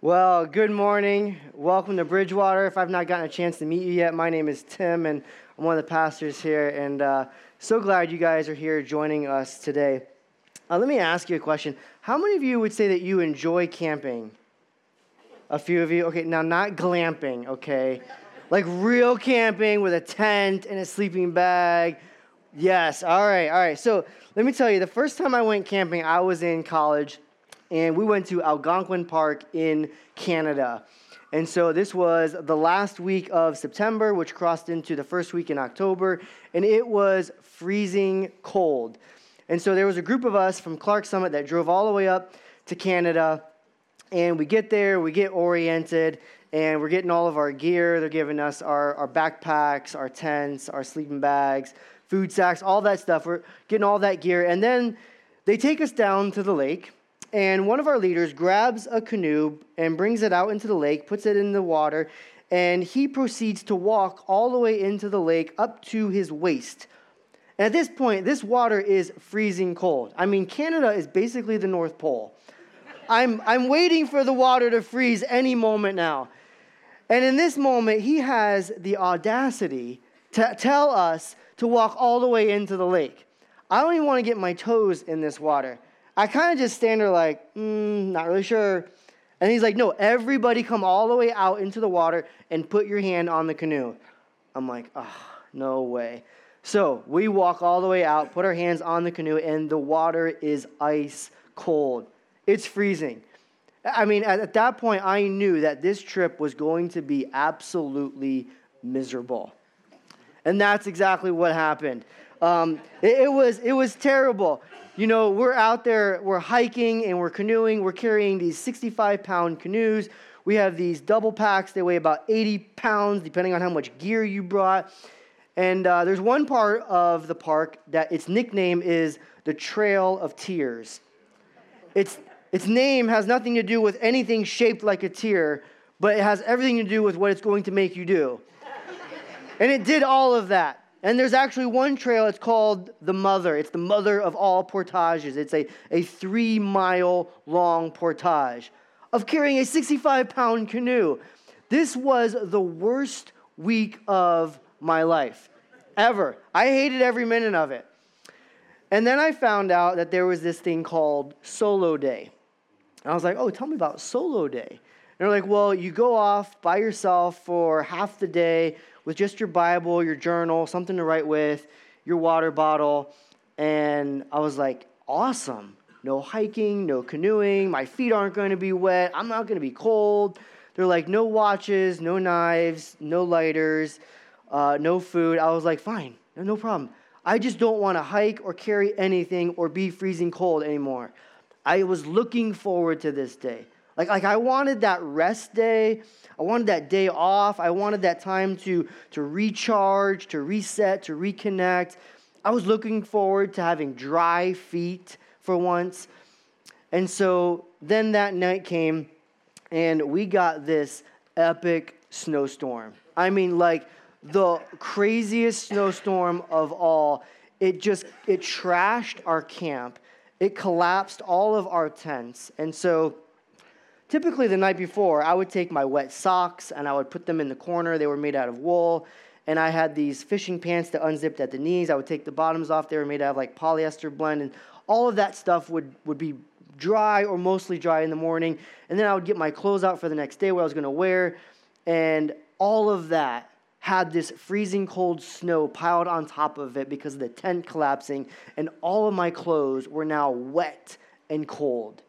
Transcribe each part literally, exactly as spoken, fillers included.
Well, good morning. Welcome to Bridgewater. If I've not gotten a chance to meet you yet, my name is Tim, and I'm one of the pastors here, and uh, so glad you guys are here joining us today. Uh, let me ask you a question. How many of you would say that you enjoy camping? A few of you? Okay, now not glamping, okay? Like real camping with a tent and a sleeping bag. Yes, all right, all right. So let me tell you, the first time I went camping, I was in college, and we went to Algonquin Park in Canada. And so this was the last week of September, which crossed into the first week in October, and it was freezing cold. And so there was a group of us from Clark Summit that drove all the way up to Canada, and we get there, we get oriented, and we're getting all of our gear. They're giving us our, our backpacks, our tents, our sleeping bags, food sacks, all that stuff. We're getting all that gear. And then they take us down to the lake, and one of our leaders grabs a canoe and brings it out into the lake, puts it in the water, and he proceeds to walk all the way into the lake up to his waist. And at this point, this water is freezing cold. I mean, Canada is basically the North Pole. I'm, I'm waiting for the water to freeze any moment now. And in this moment, he has the audacity to tell us to walk all the way into the lake. I don't even want to get my toes in this water. I kind of just stand there like, mm, not really sure. And he's like, no, everybody come all the way out into the water and put your hand on the canoe. I'm like, oh, no way. So we walk all the way out, put our hands on the canoe, and the water is ice cold. It's freezing. I mean, at that point, I knew that this trip was going to be absolutely miserable. And that's exactly what happened. Um, it, it was it was terrible. You know, we're out there, we're hiking and we're canoeing. We're carrying these sixty-five pound canoes. We have these double packs. They weigh about eighty pounds, depending on how much gear you brought. And uh, there's one part of the park that its nickname is the Trail of Tears. Its its name has nothing to do with anything shaped like a tear, but it has everything to do with what it's going to make you do. And it did all of that. And there's actually one trail, it's called the Mother. It's the mother of all portages. It's a, a three-mile long portage of carrying a sixty-five pound canoe. This was the worst week of my life, ever. I hated every minute of it. And then I found out that there was this thing called Solo Day. And I was like, oh, tell me about Solo Day. And they're like, well, you go off by yourself for half the day with just your Bible, your journal, something to write with, your water bottle. And I was like, awesome. No hiking, no canoeing. My feet aren't going to be wet. I'm not going to be cold. They're like, no watches, no knives, no lighters, uh, no food. I was like, fine, no problem. I just don't want to hike or carry anything or be freezing cold anymore. I was looking forward to this day. Like, like I wanted that rest day. I wanted that day off. I wanted that time to, to recharge, to reset, to reconnect. I was looking forward to having dry feet for once. And so then that night came, and we got this epic snowstorm. I mean, like, the craziest snowstorm of all. It just, it trashed our camp. It collapsed all of our tents. And so typically the night before, I would take my wet socks and I would put them in the corner. They were made out of wool. And I had these fishing pants that unzipped at the knees. I would take the bottoms off. They were made out of like polyester blend. And all of that stuff would, would be dry or mostly dry in the morning. And then I would get my clothes out for the next day, what I was going to wear. And all of that had this freezing cold snow piled on top of it because of the tent collapsing, and all of my clothes were now wet and cold.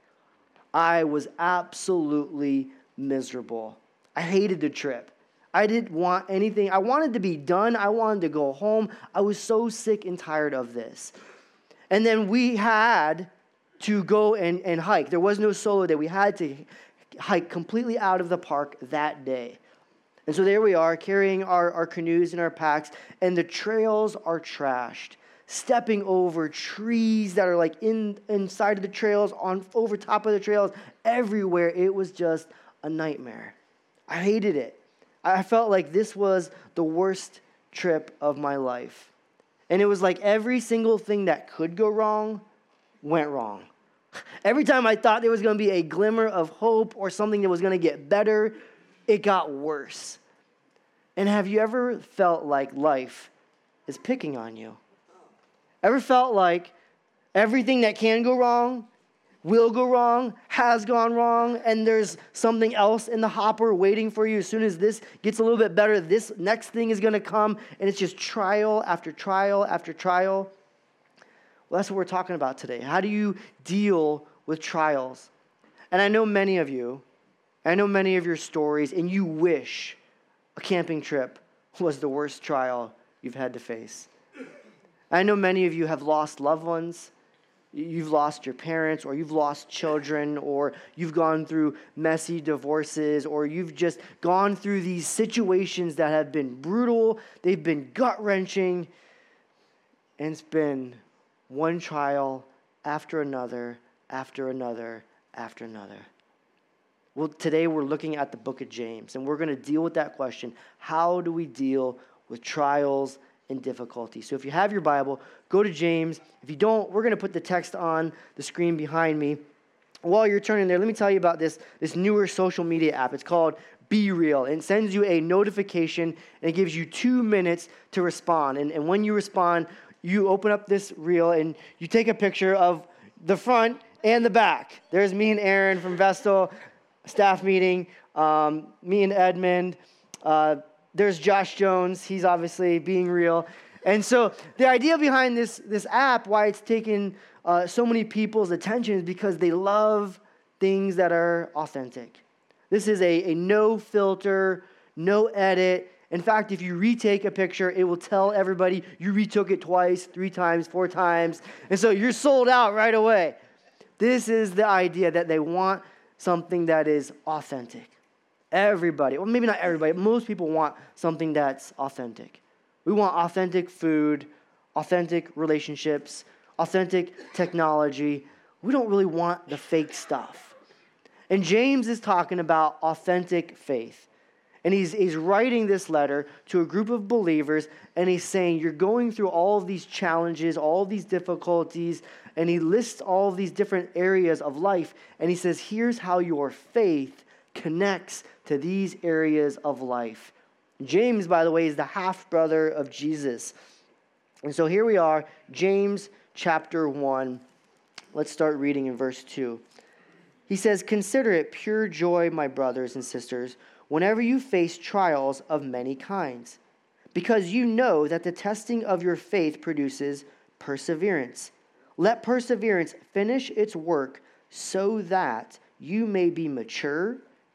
I was absolutely miserable. I hated the trip. I didn't want anything. I wanted to be done. I wanted to go home. I was so sick and tired of this. And then we had to go and, and hike. There was no solo day. We had to hike completely out of the park that day. And so there we are, carrying our, our canoes and our packs, and the trails are trashed, stepping over trees that are like in inside of the trails, on over top of the trails, everywhere. It was just a nightmare. I hated it. I felt like this was the worst trip of my life. And it was like every single thing that could go wrong went wrong. Every time I thought there was going to be a glimmer of hope or something that was going to get better, it got worse. And have you ever felt like life is picking on you? Ever felt like everything that can go wrong, will go wrong, has gone wrong, and there's something else in the hopper waiting for you? As soon as this gets a little bit better, this next thing is going to come, and it's just trial after trial after trial. Well, that's what we're talking about today. How do you deal with trials? And I know many of you, I know many of your stories, and you wish a camping trip was the worst trial you've had to face. I know many of you have lost loved ones. You've lost your parents, or you've lost children, or you've gone through messy divorces, or you've just gone through these situations that have been brutal. They've been gut-wrenching, and it's been one trial after another, after another, after another. Well, today we're looking at the book of James, and we're going to deal with that question. How do we deal with trials and difficulty? So if you have your Bible, go to James. If you don't, we're going to put the text on the screen behind me. While you're turning there, let me tell you about this, this newer social media app. It's called BeReal, and it sends you a notification, and it gives you two minutes to respond. And, and when you respond, you open up this reel, and you take a picture of the front and the back. There's me and Aaron from Vestal, staff meeting, um, me and Edmund, uh, there's Josh Jones. He's obviously being real. And so the idea behind this, this app, why it's taken uh, so many people's attention, is because they love things that are authentic. This is a, a no filter, no edit. In fact, if you retake a picture, it will tell everybody you retook it twice, three times, four times. And so you're sold out right away. This is the idea, that they want something that is authentic. Everybody, well, maybe not everybody, but most people want something that's authentic. We want authentic food, authentic relationships, authentic technology. We don't really want the fake stuff. And James is talking about authentic faith. And he's, he's writing this letter to a group of believers, and he's saying, you're going through all of these challenges, all of these difficulties, and he lists all of these different areas of life, and he says, here's how your faith connects to these areas of life. James, by the way, is the half-brother of Jesus. And so here we are, James chapter one. Let's start reading in verse two. He says, "Consider it pure joy, my brothers and sisters, whenever you face trials of many kinds, because you know that the testing of your faith produces perseverance. Let perseverance finish its work so that you may be mature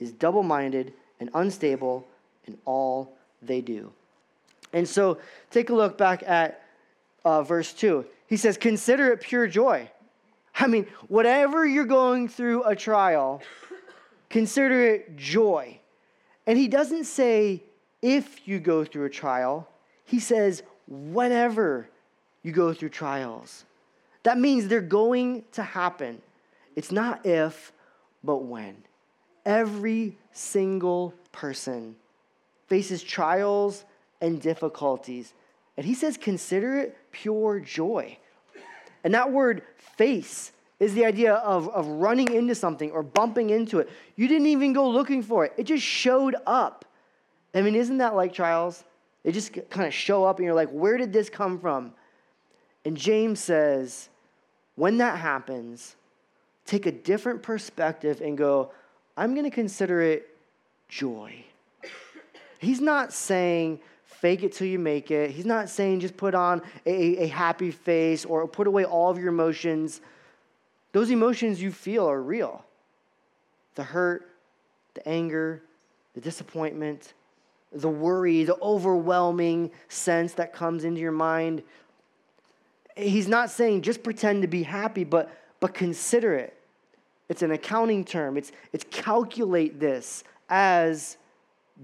is double-minded and unstable in all they do." And so take a look back at uh, verse two. He says, "Consider it pure joy." I mean, whatever you're going through a trial, consider it joy. And he doesn't say if you go through a trial. He says whenever you go through trials. That means they're going to happen. It's not if, but when. Every single person faces trials and difficulties. And he says, consider it pure joy. And that word face is the idea of, of running into something or bumping into it. You didn't even go looking for it. It just showed up. I mean, isn't that like trials? They just kind of show up and you're like, where did this come from? And James says, when that happens, take a different perspective and go, I'm going to consider it joy. He's not saying fake it till you make it. He's not saying just put on a, a happy face or put away all of your emotions. Those emotions you feel are real. The hurt, the anger, the disappointment, the worry, the overwhelming sense that comes into your mind. He's not saying just pretend to be happy, but, but consider it. It's an accounting term. It's, it's calculate this as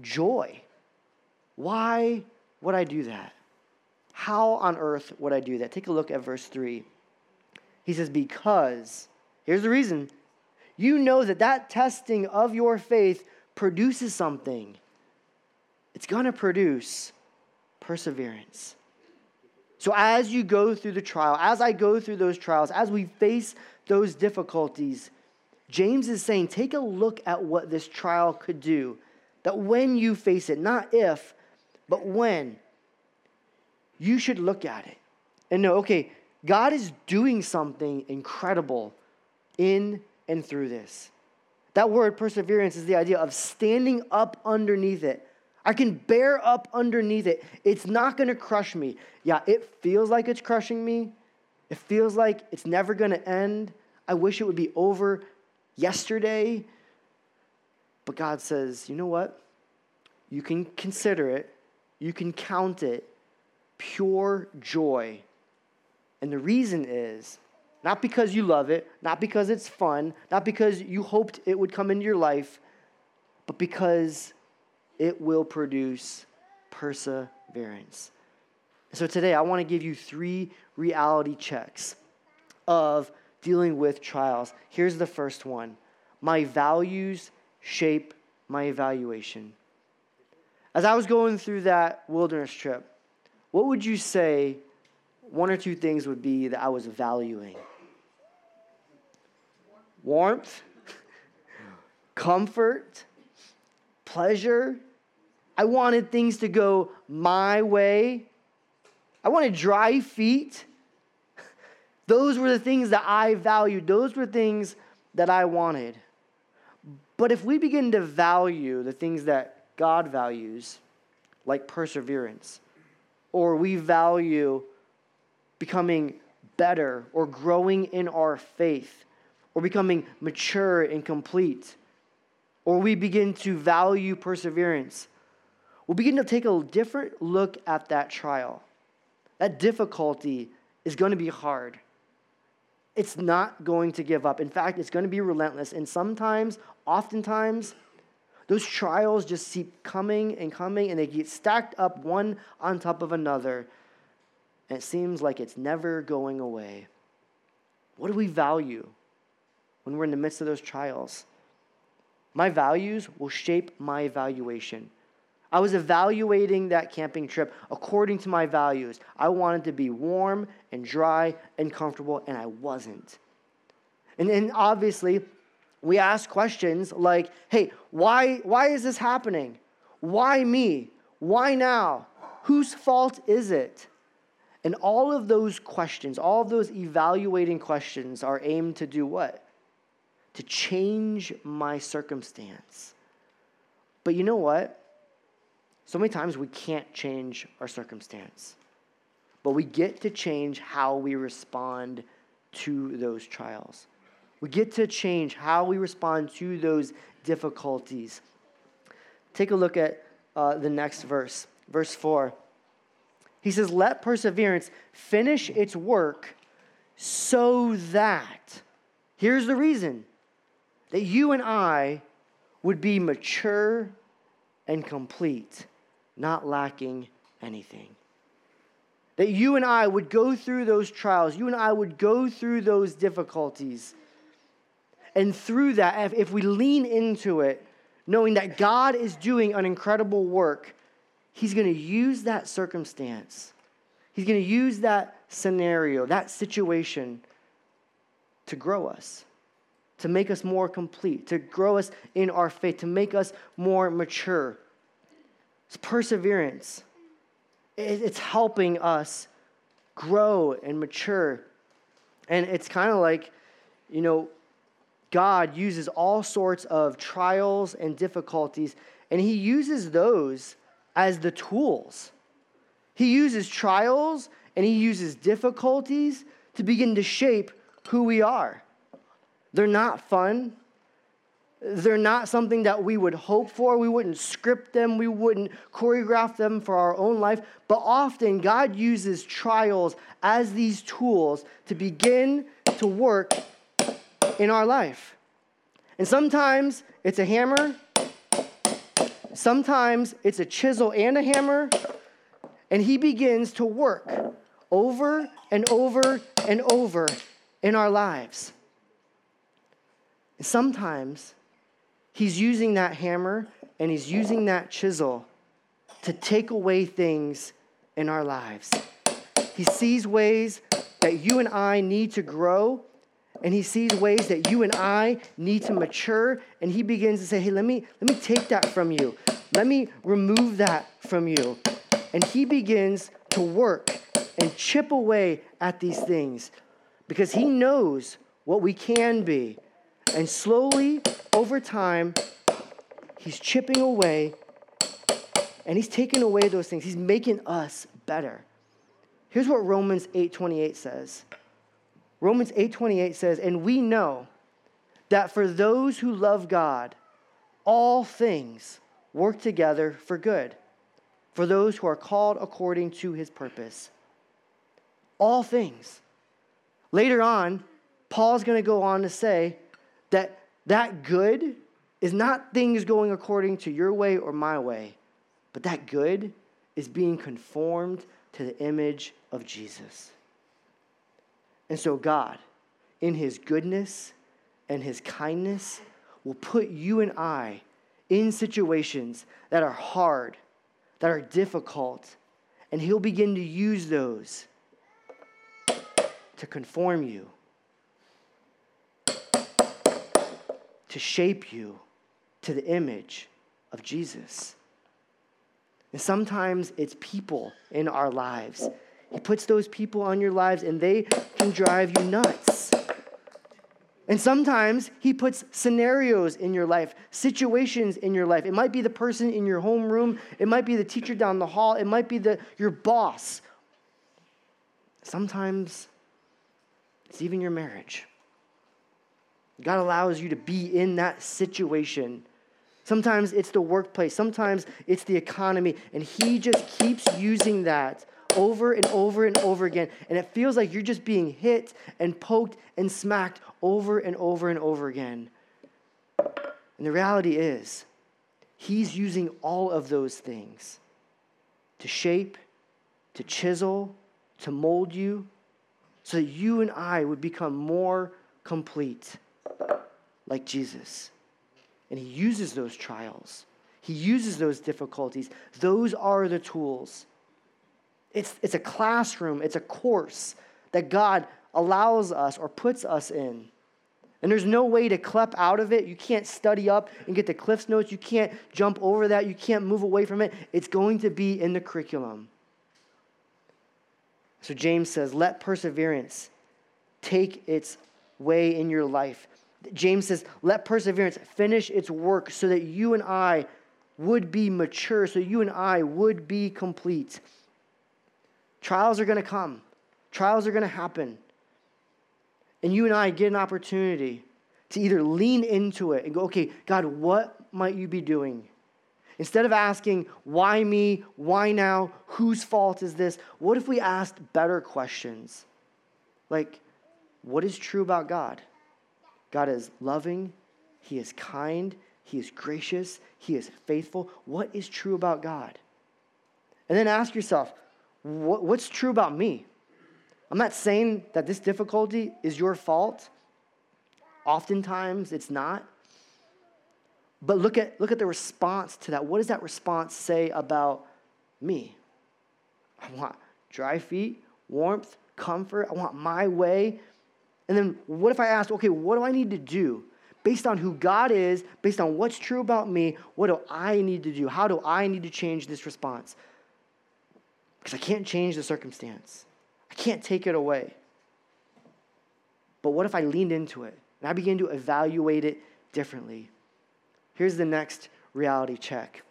joy. Why would I do that? How on earth would I do that? Take a look at verse three. He says, because, here's the reason, you know that that testing of your faith produces something. It's going to produce perseverance. So as you go through the trial, as I go through those trials, as we face those difficulties, James is saying, take a look at what this trial could do. That when you face it, not if, but when, you should look at it and know, okay, God is doing something incredible in and through this. That word perseverance is the idea of standing up underneath it. I can bear up underneath it. It's not going to crush me. Yeah, it feels like it's crushing me. It feels like it's never going to end. I wish it would be over yesterday. But God says, you know what? You can consider it. You can count it pure joy. And the reason is not because you love it, not because it's fun, not because you hoped it would come into your life, but because it will produce perseverance. So today, I want to give you three reality checks of dealing with trials. Here's the first one. My values shape my evaluation. As I was going through that wilderness trip, what would you say one or two things would be that I was valuing? Warmth, comfort, pleasure. I wanted things to go my way. I wanted dry feet. Those were the things that I valued. Those were things that I wanted. But if we begin to value the things that God values, like perseverance, or we value becoming better or growing in our faith, or becoming mature and complete, or we begin to value perseverance, we'll begin to take a different look at that trial. That difficulty is going to be hard. It's not going to give up. In fact, it's going to be relentless. And sometimes, oftentimes, those trials just keep coming and coming, and they get stacked up one on top of another. And it seems like it's never going away. What do we value when we're in the midst of those trials? My values will shape my evaluation. I was evaluating that camping trip according to my values. I wanted to be warm and dry and comfortable, and I wasn't. And then obviously, we ask questions like, hey, why, why is this happening? Why me? Why now? Whose fault is it? And all of those questions, all of those evaluating questions are aimed to do what? To change my circumstance. But you know what? So many times we can't change our circumstance, but we get to change how we respond to those trials. We get to change how we respond to those difficulties. Take a look at uh, the next verse, verse four. He says, let perseverance finish its work so that, here's the reason, that you and I would be mature and complete, not lacking anything. That you and I would go through those trials, you and I would go through those difficulties, and through that, if we lean into it, knowing that God is doing an incredible work, He's going to use that circumstance, He's going to use that scenario, that situation to grow us, to make us more complete, to grow us in our faith, to make us more mature. It's perseverance. It's helping us grow and mature. And it's kind of like, you know, God uses all sorts of trials and difficulties, and He uses those as the tools. He uses trials and He uses difficulties to begin to shape who we are. They're not fun. They're not something that we would hope for. We wouldn't script them. We wouldn't choreograph them for our own life. But often God uses trials as these tools to begin to work in our life. And sometimes it's a hammer. Sometimes it's a chisel and a hammer. And he begins to work over and over and over in our lives. And sometimes he's using that hammer and he's using that chisel to take away things in our lives. He sees ways that you and I need to grow, and he sees ways that you and I need to mature, and he begins to say, hey, let me, let me take that from you. Let me remove that from you. And he begins to work and chip away at these things because he knows what we can be. And slowly, over time, he's chipping away and he's taking away those things. He's making us better. Here's what Romans eight twenty-eight says. Romans eight twenty-eight says, and we know that for those who love God, all things work together for good, for those who are called according to his purpose. All things. Later on, Paul's going to go on to say that that good is not things going according to your way or my way, but that good is being conformed to the image of Jesus. And so God, in his goodness and his kindness, will put you and I in situations that are hard, that are difficult, and he'll begin to use those to conform you, to shape you to the image of Jesus. And sometimes it's people in our lives. He puts those people on your lives and they can drive you nuts. And sometimes he puts scenarios in your life, situations in your life. It might be the person in your homeroom. It might be the teacher down the hall. It might be the, your boss. Sometimes it's even your marriage. God allows you to be in that situation. Sometimes it's the workplace. Sometimes it's the economy. And he just keeps using that over and over and over again. And it feels like you're just being hit and poked and smacked over and over and over again. And the reality is, he's using all of those things to shape, to chisel, to mold you, so that you and I would become more complete like Jesus. And he uses those trials. He uses those difficulties. Those are the tools. It's, it's a classroom. It's a course that God allows us or puts us in. And there's no way to clip out of it. You can't study up and get the Cliff's Notes. You can't jump over that. You can't move away from it. It's going to be in the curriculum. So James says, let perseverance take its way in your life. James says, let perseverance finish its work so that you and I would be mature, so you and I would be complete. Trials are going to come. Trials are going to happen. And you and I get an opportunity to either lean into it and go, okay, God, what might you be doing? Instead of asking, why me, why now, whose fault is this? What if we asked better questions? Like, what is true about God? God is loving, he is kind, he is gracious, he is faithful. What is true about God? And then ask yourself, what, what's true about me? I'm not saying that this difficulty is your fault. Oftentimes it's not. But look at, look at the response to that. What does that response say about me? I want dry feet, warmth, comfort. I want my way. And then what if I asked, okay, what do I need to do? Based on who God is, based on what's true about me, what do I need to do? How do I need to change this response? Because I can't change the circumstance. I can't take it away. But what if I leaned into it and I began to evaluate it differently? Here's the next reality check.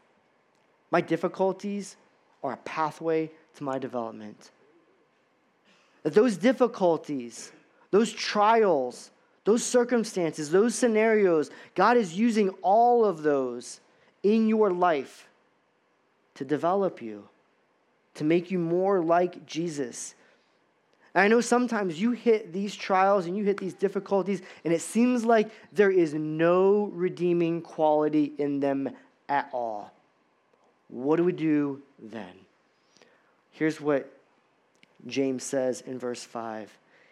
My difficulties are a pathway to my development. That those difficulties, those trials, those circumstances, those scenarios, God is using all of those in your life to develop you, to make you more like Jesus. And I know sometimes you hit these trials and you hit these difficulties, and it seems like there is no redeeming quality in them at all. What do we do then? Here's what James says in verse five.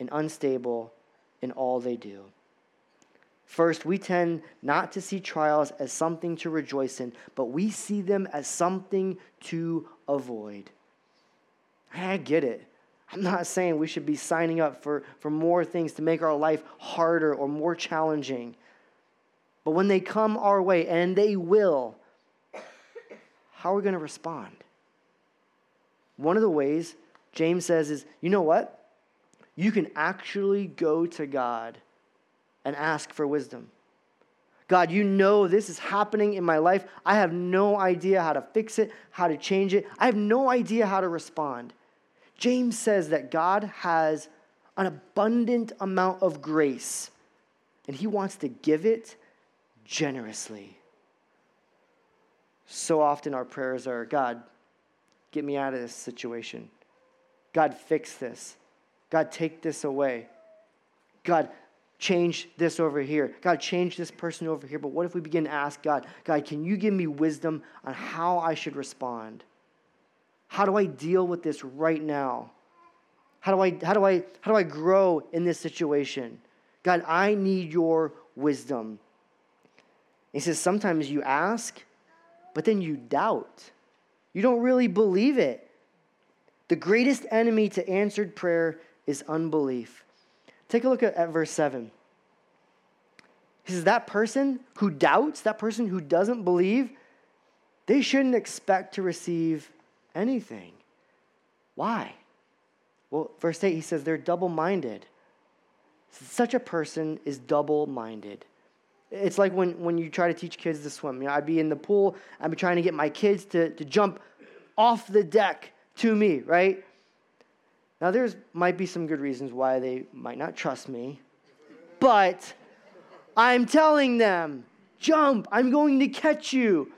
and unstable in all they do. First, we tend not to see trials as something to rejoice in, but we see them as something to avoid. I get it. I'm not saying we should be signing up for, for more things to make our life harder or more challenging. But when they come our way, and they will, how are we going to respond? One of the ways James says is, you know what? You can actually go to God and ask for wisdom. God, you know this is happening in my life. I have no idea how to fix it, how to change it. I have no idea how to respond. James says that God has an abundant amount of grace, and he wants to give it generously. So often our prayers are, God, get me out of this situation. God, fix this. God, take this away. God, change this over here. God, change this person over here. But what if we begin to ask God, God, can you give me wisdom on how I should respond? How do I deal with this right now? How do I, how do I, how do I grow in this situation? God, I need your wisdom. He says, sometimes you ask, but then you doubt. You don't really believe it. The greatest enemy to answered prayer is unbelief. Take a look at, at verse seven. He says, that person who doubts, that person who doesn't believe, they shouldn't expect to receive anything. Why? Well, verse eight, he says, they're double-minded. Such a person is double-minded. It's like when, when you try to teach kids to swim. You know, I'd be in the pool, I'd be trying to get my kids to, to jump off the deck to me, right? Now, there's might be some good reasons why they might not trust me, but I'm telling them, jump, I'm going to catch you.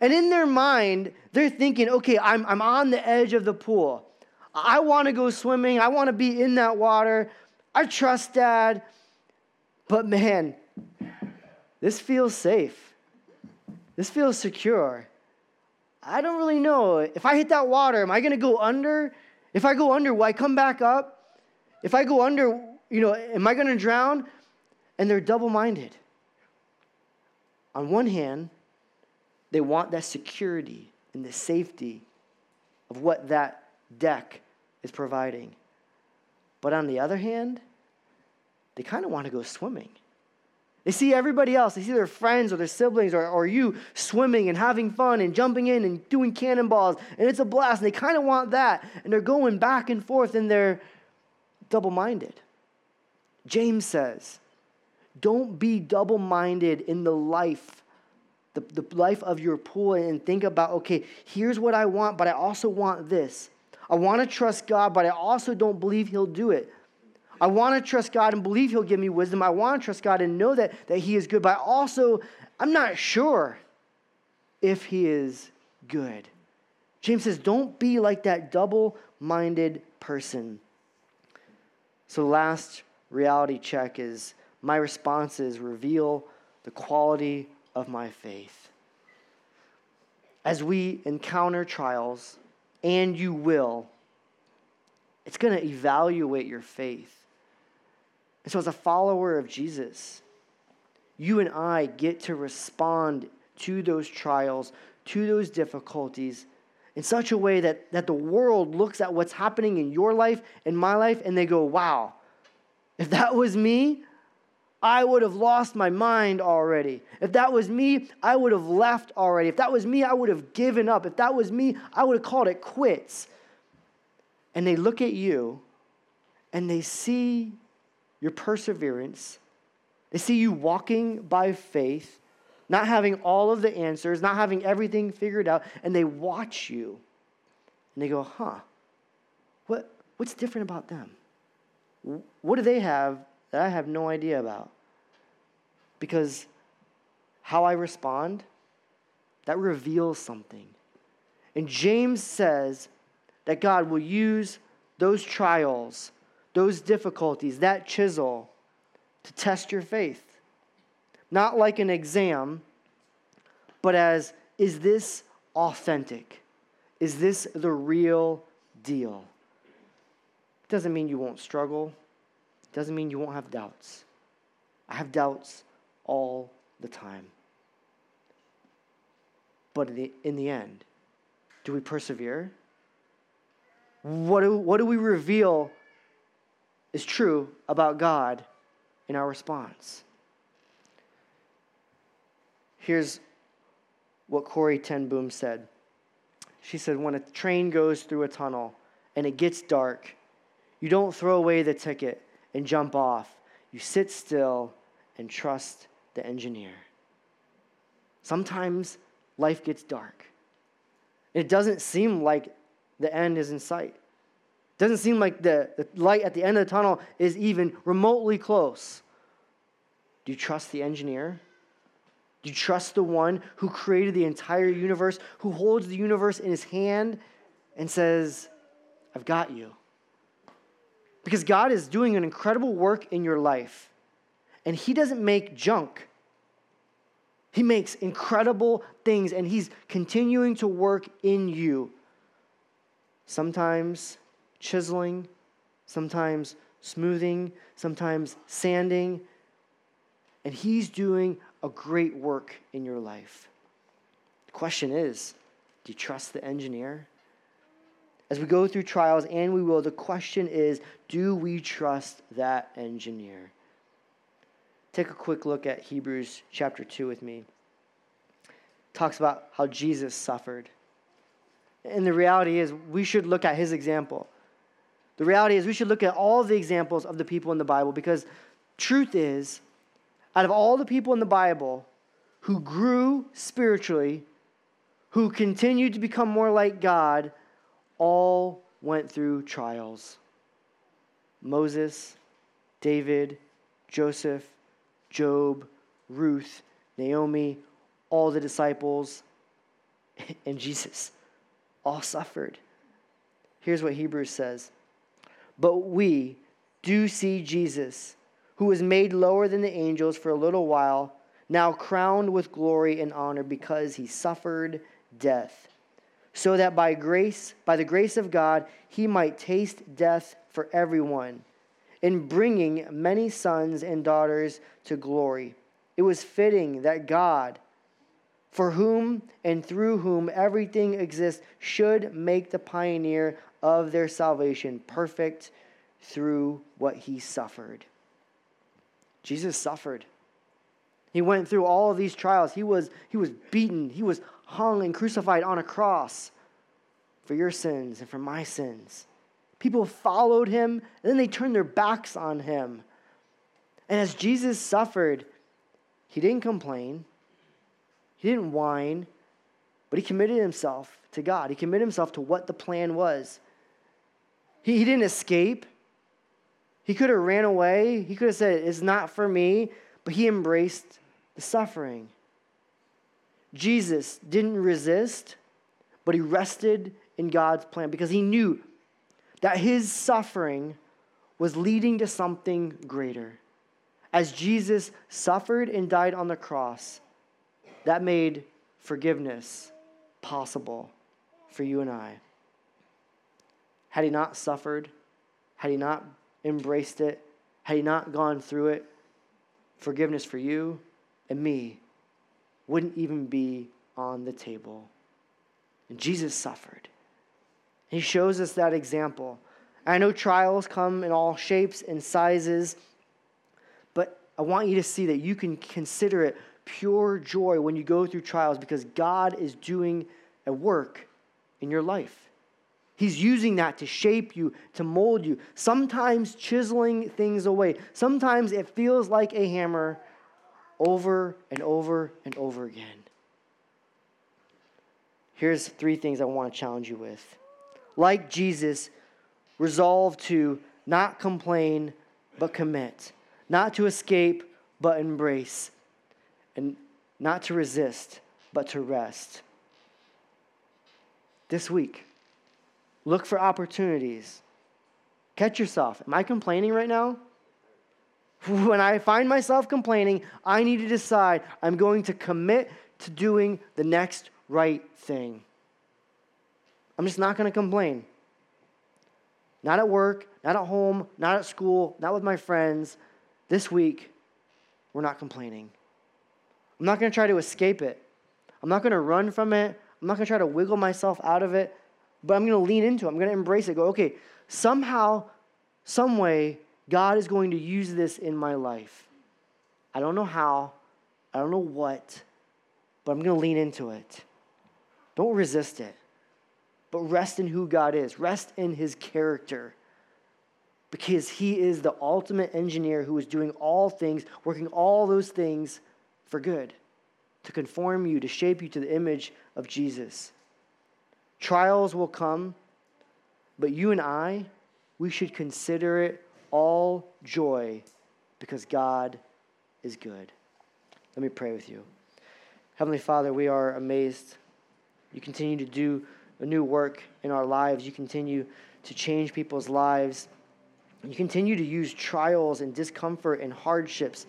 And in their mind, they're thinking, okay, I'm, I'm on the edge of the pool. I want to go swimming. I want to be in that water. I trust Dad. But man, this feels safe. This feels secure. I don't really know. If I hit that water, am I going to go under? If I go under, will I come back up? If I go under, you know, am I going to drown? And they're double-minded. On one hand, they want that security and the safety of what that deck is providing. But on the other hand, they kind of want to go swimming. They see everybody else. They see their friends or their siblings or, or you swimming and having fun and jumping in and doing cannonballs. And it's a blast. And they kind of want that. And they're going back and forth and they're double-minded. James says, don't be double-minded in the life The, the life of your pool, and think about, okay, here's what I want, but I also want this. I want to trust God, but I also don't believe he'll do it. I want to trust God and believe he'll give me wisdom. I want to trust God and know that, that he is good, but I also, I'm not sure if he is good. James says, don't be like that double-minded person. So last reality check is, my responses reveal the quality of my faith. As we encounter trials, and you will, it's going to evaluate your faith. And so as a follower of Jesus, you and I get to respond to those trials, to those difficulties, in such a way that, that the world looks at what's happening in your life, in my life, and they go, wow, if that was me, I would have lost my mind already. If that was me, I would have left already. If that was me, I would have given up. If that was me, I would have called it quits. And they look at you and they see your perseverance. They see you walking by faith, not having all of the answers, not having everything figured out, and they watch you. And they go, huh, what, what's different about them? What do they have that I have no idea about? Because how I respond, that reveals something. And James says that God will use those trials, those difficulties, that chisel to test your faith. Not like an exam, but as, is this authentic? Is this the real deal? It doesn't mean you won't struggle. It doesn't mean you won't have doubts. I have doubts all the time. But in the, in the end, do we persevere? What do, what do we reveal is true about God in our response? Here's what Corrie Ten Boom said. She said, when a train goes through a tunnel and it gets dark, you don't throw away the ticket and jump off. You sit still and trust the engineer. Sometimes life gets dark. It doesn't seem like the end is in sight. It doesn't seem like the, the light at the end of the tunnel is even remotely close. Do you trust the engineer? Do you trust the one who created the entire universe, who holds the universe in his hand and says, I've got you? Because God is doing an incredible work in your life. And he doesn't make junk. He makes incredible things, and he's continuing to work in you. Sometimes chiseling, sometimes smoothing, sometimes sanding. And he's doing a great work in your life. The question is, do you trust the engineer? As we go through trials, and we will, the question is, do we trust that engineer? Take a quick look at Hebrews chapter two with me. It talks about how Jesus suffered. And the reality is, we should look at his example. The reality is, we should look at all the examples of the people in the Bible, because truth is, out of all the people in the Bible who grew spiritually, who continued to become more like God, all went through trials. Moses, David, Joseph, Job, Ruth, Naomi, all the disciples, and Jesus all suffered. Here's what Hebrews says. But we do see Jesus, who was made lower than the angels for a little while, now crowned with glory and honor because he suffered death, so that by grace, by the grace of God, he might taste death for everyone, in bringing many sons and daughters to glory. It was fitting that God, for whom and through whom everything exists, should make the pioneer of their salvation perfect through what he suffered. Jesus suffered. He went through all of these trials. He was, he was beaten. He was hung and crucified on a cross for your sins and for my sins. People followed him, and then they turned their backs on him. And as Jesus suffered, he didn't complain. He didn't whine, but he committed himself to God. He committed himself to what the plan was. He, he didn't escape. He could have ran away. He could have said, it's not for me. But he embraced the suffering. Jesus didn't resist, but he rested in God's plan because he knew that his suffering was leading to something greater. As Jesus suffered and died on the cross, that made forgiveness possible for you and I. Had he not suffered, had he not embraced it, had he not gone through it, forgiveness for you and me wouldn't even be on the table. And Jesus suffered. He shows us that example. I know trials come in all shapes and sizes, but I want you to see that you can consider it pure joy when you go through trials because God is doing a work in your life. He's using that to shape you, to mold you, sometimes chiseling things away. Sometimes it feels like a hammer over and over and over again. Here's three things I want to challenge you with. Like Jesus, resolve to not complain, but commit. Not to escape, but embrace. And not to resist, but to rest. This week, look for opportunities. Catch yourself. Am I complaining right now? When I find myself complaining, I need to decide I'm going to commit to doing the next right thing. I'm just not going to complain. Not at work, not at home, not at school, not with my friends. This week, we're not complaining. I'm not going to try to escape it. I'm not going to run from it. I'm not going to try to wiggle myself out of it. But I'm going to lean into it. I'm going to embrace it. Go, okay, somehow, some way, God is going to use this in my life. I don't know how. I don't know what. But I'm going to lean into it. Don't resist it. But rest in who God is. Rest in his character. Because he is the ultimate engineer who is doing all things, working all those things for good. To conform you, to shape you to the image of Jesus. Trials will come, but you and I, we should consider it all joy because God is good. Let me pray with you. Heavenly Father, we are amazed. You continue to do a new work in our lives. You continue to change people's lives. You continue to use trials and discomfort and hardships.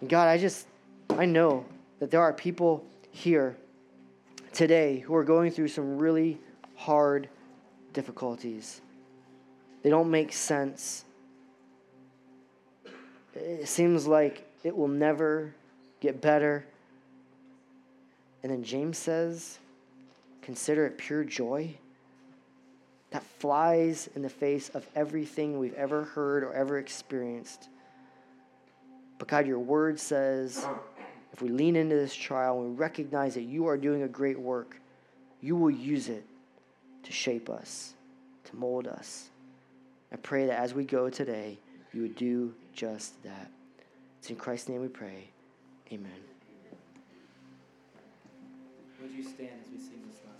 And God, I just, I know that there are people here today who are going through some really hard difficulties. They don't make sense. It seems like it will never get better. And then James says, consider it pure joy. That flies in the face of everything we've ever heard or ever experienced. But God, your word says, if we lean into this trial and we recognize that you are doing a great work, you will use it to shape us, to mold us. I pray that as we go today, you would do just that. It's in Christ's name we pray. Amen. Would you stand as we sing this song?